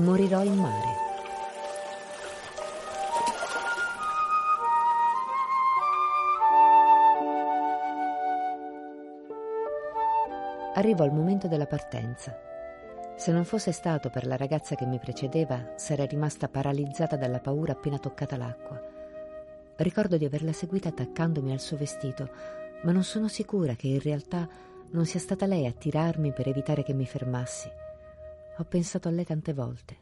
Morirò in mare. Arrivo al momento della partenza. Se non fosse stato per la ragazza che mi precedeva, sarei rimasta paralizzata dalla paura appena toccata l'acqua. Ricordo di averla seguita attaccandomi al suo vestito, ma non sono sicura che in realtà non sia stata lei a tirarmi per evitare che mi fermassi. Ho pensato a lei tante volte.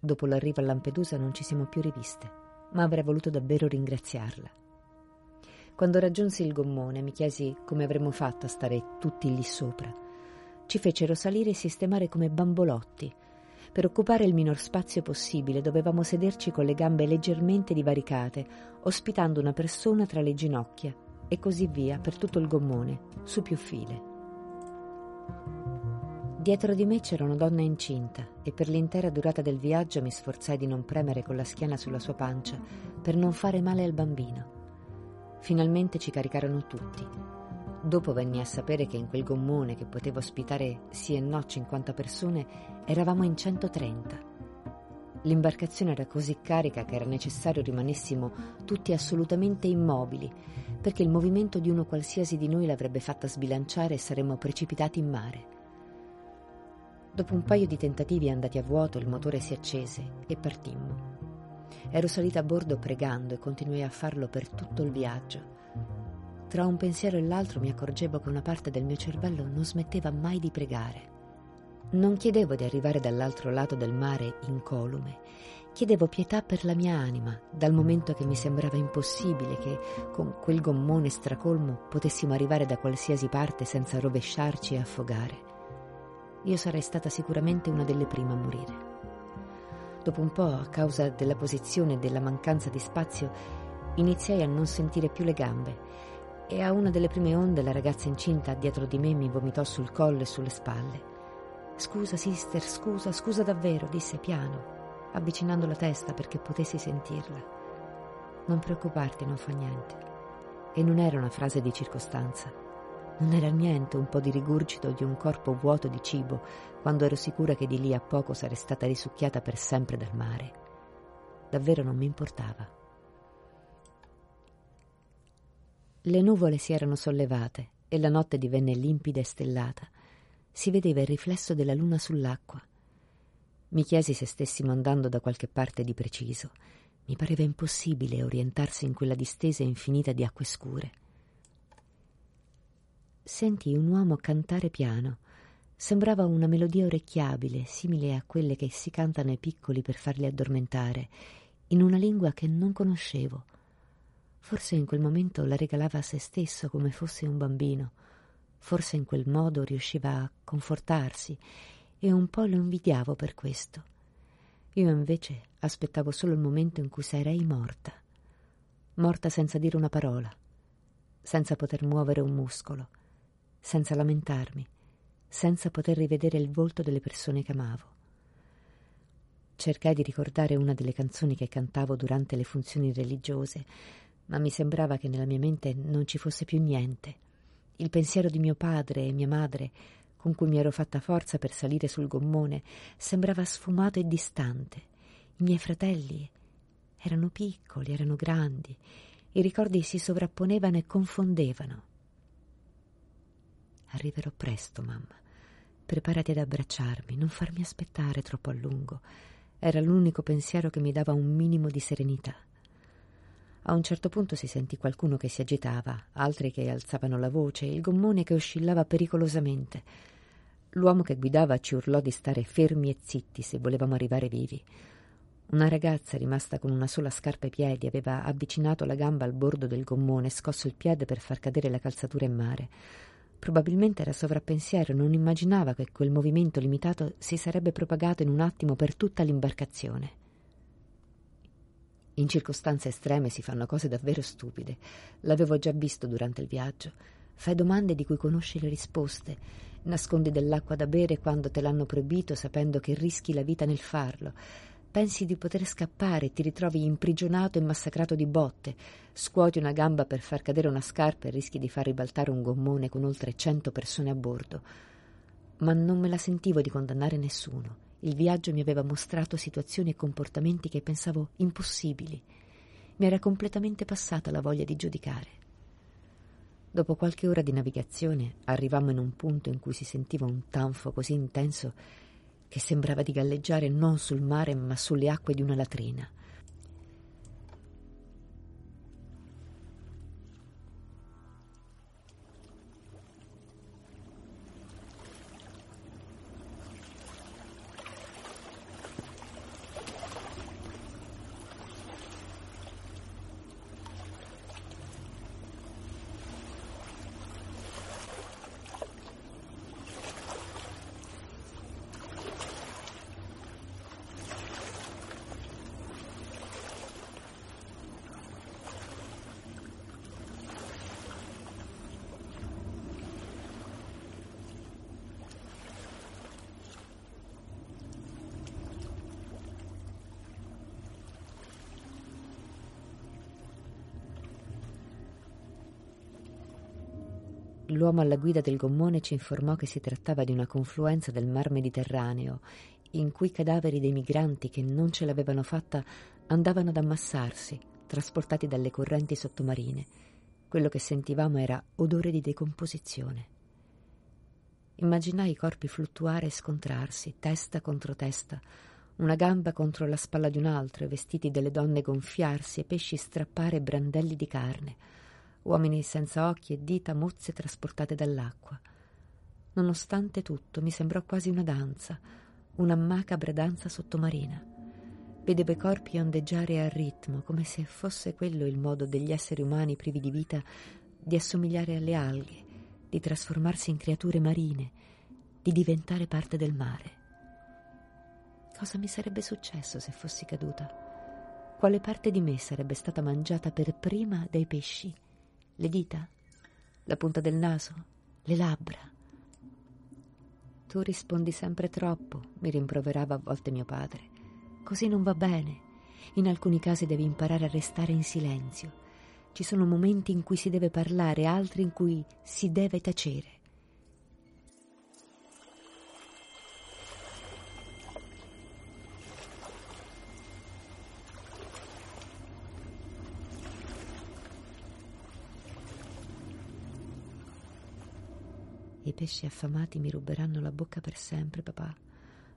Dopo l'arrivo a Lampedusa non ci siamo più riviste, ma avrei voluto davvero ringraziarla. Quando raggiunsi il gommone mi chiesi come avremmo fatto a stare tutti lì sopra. Ci fecero salire e sistemare come bambolotti. Per occupare il minor spazio possibile dovevamo sederci con le gambe leggermente divaricate, ospitando una persona tra le ginocchia, e così via per tutto il gommone, su più file. Dietro di me c'era una donna incinta e per l'intera durata del viaggio mi sforzai di non premere con la schiena sulla sua pancia per non fare male al bambino. Finalmente ci caricarono tutti. Dopo venni a sapere che in quel gommone che poteva ospitare sì e no 50 persone eravamo in 130. L'imbarcazione era così carica che era necessario rimanessimo tutti assolutamente immobili, perché il movimento di uno qualsiasi di noi l'avrebbe fatta sbilanciare e saremmo precipitati in mare. Dopo un paio di tentativi andati a vuoto, il motore si accese e partimmo. Ero salita a bordo pregando e continuai a farlo per tutto il viaggio. Tra un pensiero e l'altro mi accorgevo che una parte del mio cervello non smetteva mai di pregare. Non chiedevo di arrivare dall'altro lato del mare incolume, chiedevo pietà per la mia anima, dal momento che mi sembrava impossibile che con quel gommone stracolmo potessimo arrivare da qualsiasi parte senza rovesciarci e affogare. Io sarei stata sicuramente una delle prime a morire. Dopo un po', a causa della posizione e della mancanza di spazio, iniziai a non sentire più le gambe e a una delle prime onde la ragazza incinta dietro di me mi vomitò sul collo e sulle spalle. «Scusa, sister, scusa, scusa davvero», disse piano, avvicinando la testa perché potessi sentirla. «Non preoccuparti, non fa niente». E non era una frase di circostanza. Non era niente un po' di rigurgito di un corpo vuoto di cibo, quando ero sicura che di lì a poco sarei stata risucchiata per sempre dal mare. Davvero non mi importava. Le nuvole si erano sollevate e la notte divenne limpida e stellata. Si vedeva il riflesso della luna sull'acqua. Mi chiesi se stessimo andando da qualche parte di preciso. Mi pareva impossibile orientarsi in quella distesa infinita di acque scure. Sentii un uomo cantare piano. Sembrava una melodia orecchiabile, simile a quelle che si cantano ai piccoli per farli addormentare, in una lingua che non conoscevo. Forse in quel momento la regalava a se stesso come fosse un bambino. Forse in quel modo riusciva a confortarsi e un po' lo invidiavo per questo. Io invece aspettavo solo il momento in cui sarei morta. Morta senza dire una parola, senza poter muovere un muscolo, senza lamentarmi, senza poter rivedere il volto delle persone che amavo. Cercai di ricordare una delle canzoni che cantavo durante le funzioni religiose, ma mi sembrava che nella mia mente non ci fosse più niente. Il pensiero di mio padre e mia madre, con cui mi ero fatta forza per salire sul gommone, sembrava sfumato e distante. I miei fratelli erano piccoli, erano grandi, i ricordi si sovrapponevano e confondevano. «Arriverò presto, mamma. Preparati ad abbracciarmi, non farmi aspettare troppo a lungo». Era l'unico pensiero che mi dava un minimo di serenità. A un certo punto si sentì qualcuno che si agitava, altri che alzavano la voce, il gommone che oscillava pericolosamente. L'uomo che guidava ci urlò di stare fermi e zitti se volevamo arrivare vivi. Una ragazza rimasta con una sola scarpa ai piedi aveva avvicinato la gamba al bordo del gommone e scosso il piede per far cadere la calzatura in mare. Probabilmente era sovrappensiero, non immaginava che quel movimento limitato si sarebbe propagato in un attimo per tutta l'imbarcazione. In circostanze estreme si fanno cose davvero stupide. L'avevo già visto durante il viaggio. Fai domande di cui conosci le risposte. Nascondi dell'acqua da bere quando te l'hanno proibito, sapendo che rischi la vita nel farlo. Pensi di poter scappare, ti ritrovi imprigionato e massacrato di botte. Scuoti una gamba per far cadere una scarpa e rischi di far ribaltare un gommone con oltre 100 persone a bordo. Ma non me la sentivo di condannare nessuno. Il viaggio mi aveva mostrato situazioni e comportamenti che pensavo impossibili. Mi era completamente passata la voglia di giudicare. Dopo qualche ora di navigazione arrivammo in un punto in cui si sentiva un tanfo così intenso che sembrava di galleggiare non sul mare ma sulle acque di una latrina. L'uomo alla guida del gommone ci informò che si trattava di una confluenza del Mar Mediterraneo, in cui i cadaveri dei migranti che non ce l'avevano fatta andavano ad ammassarsi, trasportati dalle correnti sottomarine. Quello che sentivamo era odore di decomposizione. Immaginai i corpi fluttuare e scontrarsi, testa contro testa, una gamba contro la spalla di un altro, i vestiti delle donne gonfiarsi e pesci strappare brandelli di carne. Uomini senza occhi e dita, mozze trasportate dall'acqua. Nonostante tutto, mi sembrò quasi una danza, una macabra danza sottomarina. Vedevo i corpi ondeggiare al ritmo, come se fosse quello il modo degli esseri umani privi di vita di assomigliare alle alghe, di trasformarsi in creature marine, di diventare parte del mare. Cosa mi sarebbe successo se fossi caduta? Quale parte di me sarebbe stata mangiata per prima dai pesci? Le dita? La punta del naso? Le labbra? Tu rispondi sempre troppo, mi rimproverava a volte mio padre. Così non va bene. In alcuni casi devi imparare a restare in silenzio. Ci sono momenti in cui si deve parlare, altri in cui si deve tacere. I pesci affamati mi ruberanno la bocca per sempre, papà.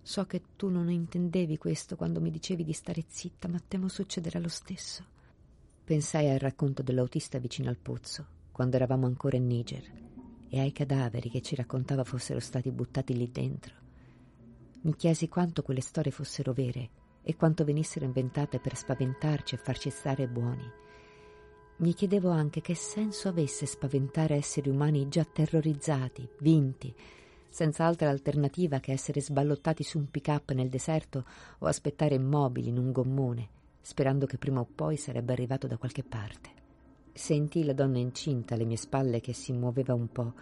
So che tu non intendevi questo quando mi dicevi di stare zitta, ma temo succederà lo stesso. Pensai al racconto dell'autista vicino al pozzo, quando eravamo ancora in Niger, e ai cadaveri che ci raccontava fossero stati buttati lì dentro. Mi chiesi quanto quelle storie fossero vere e quanto venissero inventate per spaventarci e farci stare buoni. Mi chiedevo anche che senso avesse spaventare esseri umani già terrorizzati, vinti, senza altra alternativa che essere sballottati su un pick-up nel deserto o aspettare immobili in un gommone, sperando che prima o poi sarebbe arrivato da qualche parte. Sentii la donna incinta alle mie spalle che si muoveva un po'.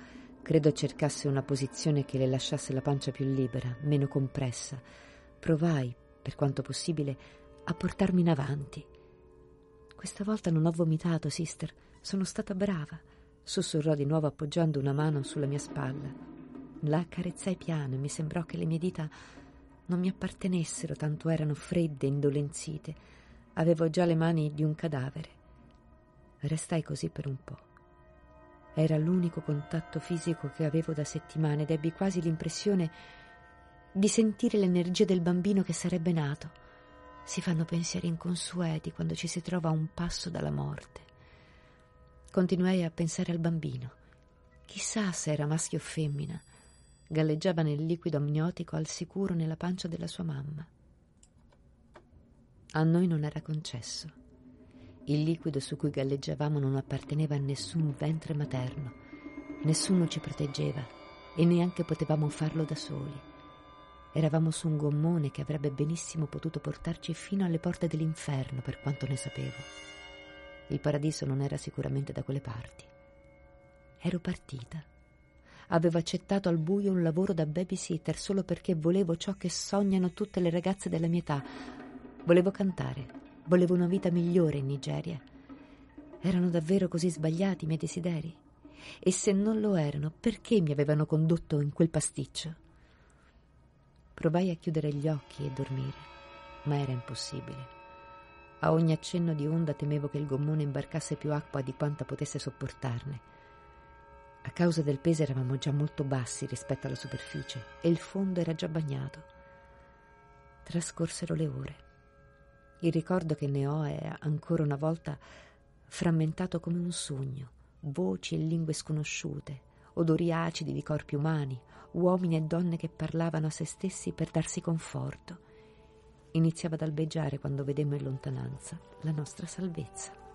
Credo cercasse una posizione che le lasciasse la pancia più libera, meno compressa. Provai, per quanto possibile, a portarmi in avanti. «Questa volta non ho vomitato, sister. Sono stata brava», sussurrò di nuovo appoggiando una mano sulla mia spalla. La accarezzai piano e mi sembrò che le mie dita non mi appartenessero, tanto erano fredde e indolenzite. Avevo già le mani di un cadavere. Restai così per un po'. Era l'unico contatto fisico che avevo da settimane ed ebbi quasi l'impressione di sentire l'energia del bambino che sarebbe nato. si fanno pensieri inconsueti quando ci si trova a un passo dalla morte. Continuai a pensare al bambino. Chissà se era maschio o femmina. Galleggiava nel liquido amniotico al sicuro nella pancia della sua mamma. A noi non era concesso. Il liquido su cui galleggiavamo non apparteneva a nessun ventre materno. Nessuno ci proteggeva e neanche potevamo farlo da soli. Eravamo su un gommone che avrebbe benissimo potuto portarci fino alle porte dell'inferno, per quanto ne sapevo. Il paradiso non era sicuramente da quelle parti. Ero partita. Avevo accettato al buio un lavoro da babysitter solo perché volevo ciò che sognano tutte le ragazze della mia età. Volevo cantare, volevo una vita migliore in Nigeria. Erano davvero così sbagliati i miei desideri? E se non lo erano, perché mi avevano condotto in quel pasticcio? Provai a chiudere gli occhi e dormire, ma era impossibile. A ogni accenno di onda temevo che il gommone imbarcasse più acqua di quanta potesse sopportarne. A causa del peso eravamo già molto bassi rispetto alla superficie e il fondo era già bagnato. Trascorsero le ore. Il ricordo che ne ho è ancora una volta frammentato come un sogno. Voci e lingue sconosciute, odori acidi di corpi umani, uomini e donne che parlavano a se stessi per darsi conforto. Iniziava ad albeggiare quando vedemmo in lontananza la nostra salvezza.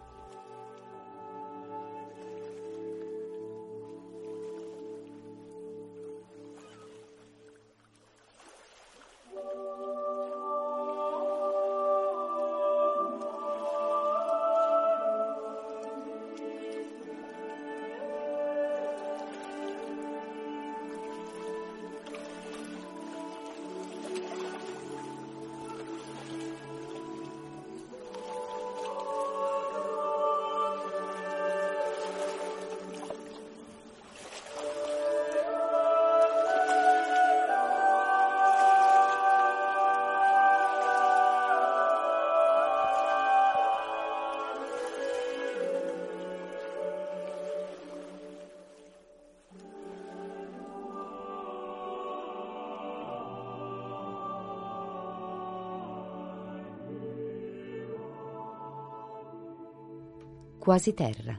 Quasi terra.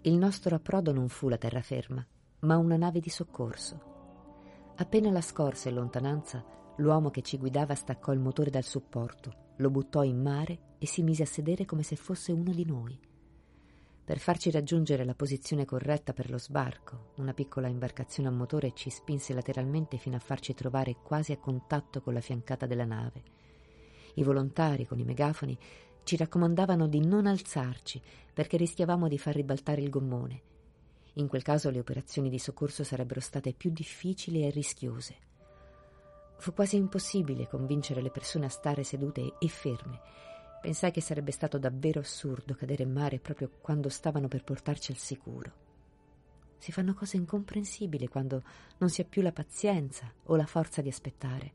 Il nostro approdo non fu la terraferma, ma una nave di soccorso. Appena la scorse in lontananza, l'uomo che ci guidava staccò il motore dal supporto, lo buttò in mare e si mise a sedere come se fosse uno di noi. Per farci raggiungere la posizione corretta per lo sbarco, una piccola imbarcazione a motore ci spinse lateralmente fino a farci trovare quasi a contatto con la fiancata della nave. I volontari, con i megafoni, ci raccomandavano di non alzarci perché rischiavamo di far ribaltare il gommone. In quel caso le operazioni di soccorso sarebbero state più difficili e rischiose. Fu quasi impossibile convincere le persone a stare sedute e ferme. Pensai che sarebbe stato davvero assurdo cadere in mare proprio quando stavano per portarci al sicuro. Si fanno cose incomprensibili quando non si ha più la pazienza o la forza di aspettare,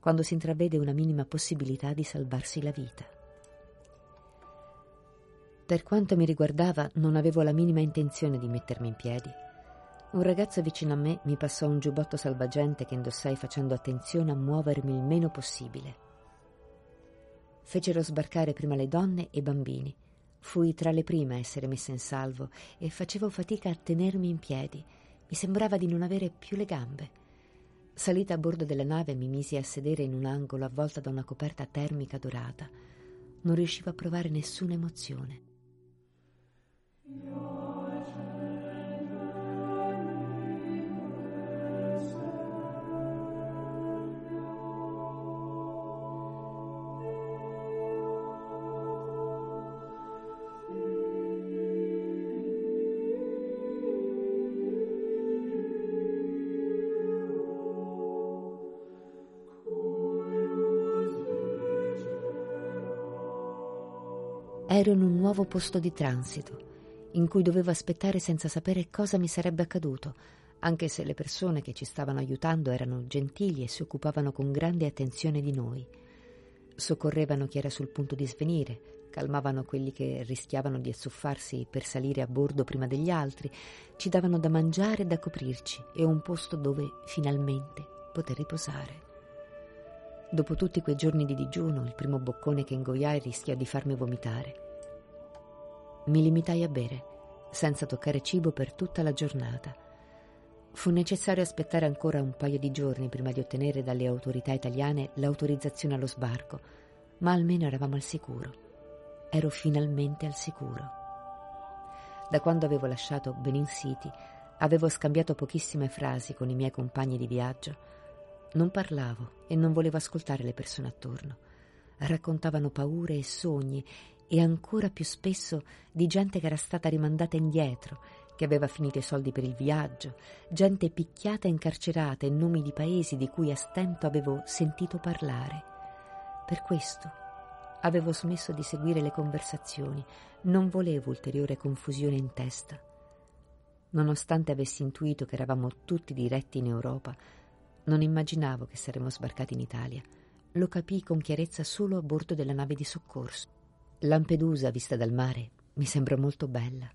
quando si intravede una minima possibilità di salvarsi la vita. Per quanto mi riguardava, non avevo la minima intenzione di mettermi in piedi. Un ragazzo vicino a me mi passò un giubbotto salvagente che indossai facendo attenzione a muovermi il meno possibile. Fecero sbarcare prima le donne e i bambini. Fui tra le prime a essere messa in salvo e facevo fatica a tenermi in piedi. Mi sembrava di non avere più le gambe. Salita a bordo della nave, mi misi a sedere in un angolo avvolta da una coperta termica dorata. Non riuscivo a provare nessuna emozione. Ero in un nuovo posto di transito, in cui dovevo aspettare senza sapere cosa mi sarebbe accaduto, anche se le persone che ci stavano aiutando erano gentili e si occupavano con grande attenzione di noi. Soccorrevano chi era sul punto di svenire, calmavano quelli che rischiavano di azzuffarsi per salire a bordo prima degli altri, ci davano da mangiare e da coprirci e un posto dove finalmente poter riposare. Dopo tutti quei giorni di digiuno, il primo boccone che ingoiai rischia di farmi vomitare. Mi limitai a bere, senza toccare cibo per tutta la giornata. Fu necessario aspettare ancora un paio di giorni prima di ottenere dalle autorità italiane l'autorizzazione allo sbarco, ma almeno eravamo al sicuro. Ero finalmente al sicuro. Da quando avevo lasciato Benin City, avevo scambiato pochissime frasi con i miei compagni di viaggio. Non parlavo e non volevo ascoltare le persone attorno. Raccontavano paure e sogni, e ancora più spesso di gente che era stata rimandata indietro, che aveva finito i soldi per il viaggio, gente picchiata e incarcerata in nomi di paesi di cui a stento avevo sentito parlare. Per questo avevo smesso di seguire le conversazioni, non volevo ulteriore confusione in testa. Nonostante avessi intuito che eravamo tutti diretti in Europa, non immaginavo che saremmo sbarcati in Italia. Lo capii con chiarezza solo a bordo della nave di soccorso. Lampedusa, vista dal mare, mi sembrò molto bella.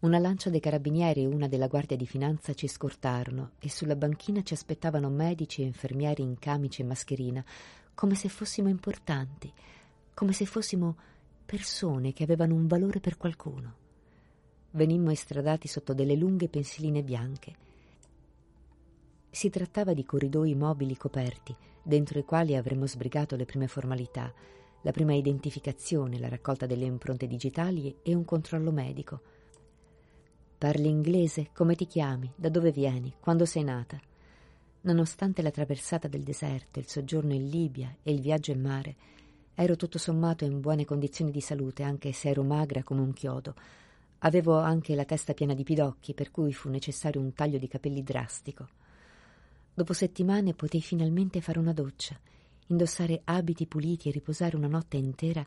Una lancia dei carabinieri e una della guardia di finanza ci scortarono e sulla banchina ci aspettavano medici e infermieri in camice e mascherina, come se fossimo importanti, come se fossimo persone che avevano un valore per qualcuno. Venimmo estradati sotto delle lunghe pensiline bianche. Si trattava di corridoi mobili coperti, dentro i quali avremmo sbrigato le prime formalità, la prima identificazione, la raccolta delle impronte digitali e un controllo medico. Parli inglese, come ti chiami, da dove vieni, quando sei nata. Nonostante la traversata del deserto, il soggiorno in Libia e il viaggio in mare, ero tutto sommato in buone condizioni di salute, anche se ero magra come un chiodo. Avevo anche la testa piena di pidocchi, per cui fu necessario un taglio di capelli drastico. Dopo settimane potei finalmente fare una doccia, indossare abiti puliti e riposare una notte intera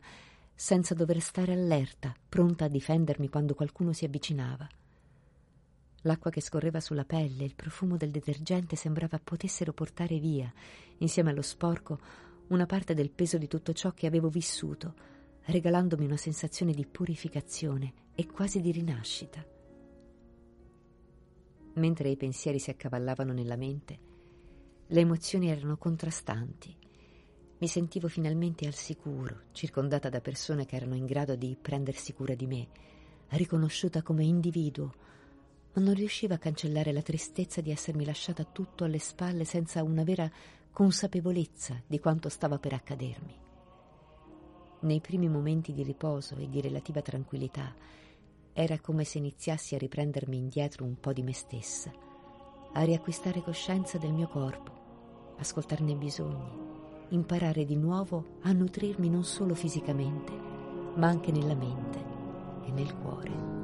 senza dover stare allerta, pronta a difendermi quando qualcuno si avvicinava. L'acqua che scorreva sulla pelle e il profumo del detergente sembrava potessero portare via, insieme allo sporco, una parte del peso di tutto ciò che avevo vissuto, regalandomi una sensazione di purificazione e quasi di rinascita. Mentre i pensieri si accavallavano nella mente, le emozioni erano contrastanti. Mi sentivo finalmente al sicuro, circondata da persone che erano in grado di prendersi cura di me, riconosciuta come individuo, ma non riuscivo a cancellare la tristezza di essermi lasciata tutto alle spalle senza una vera consapevolezza di quanto stava per accadermi. Nei primi momenti di riposo e di relativa tranquillità era come se iniziassi a riprendermi indietro un po' di me stessa, a riacquistare coscienza del mio corpo, ascoltarne i bisogni, imparare di nuovo a nutrirmi non solo fisicamente, ma anche nella mente e nel cuore.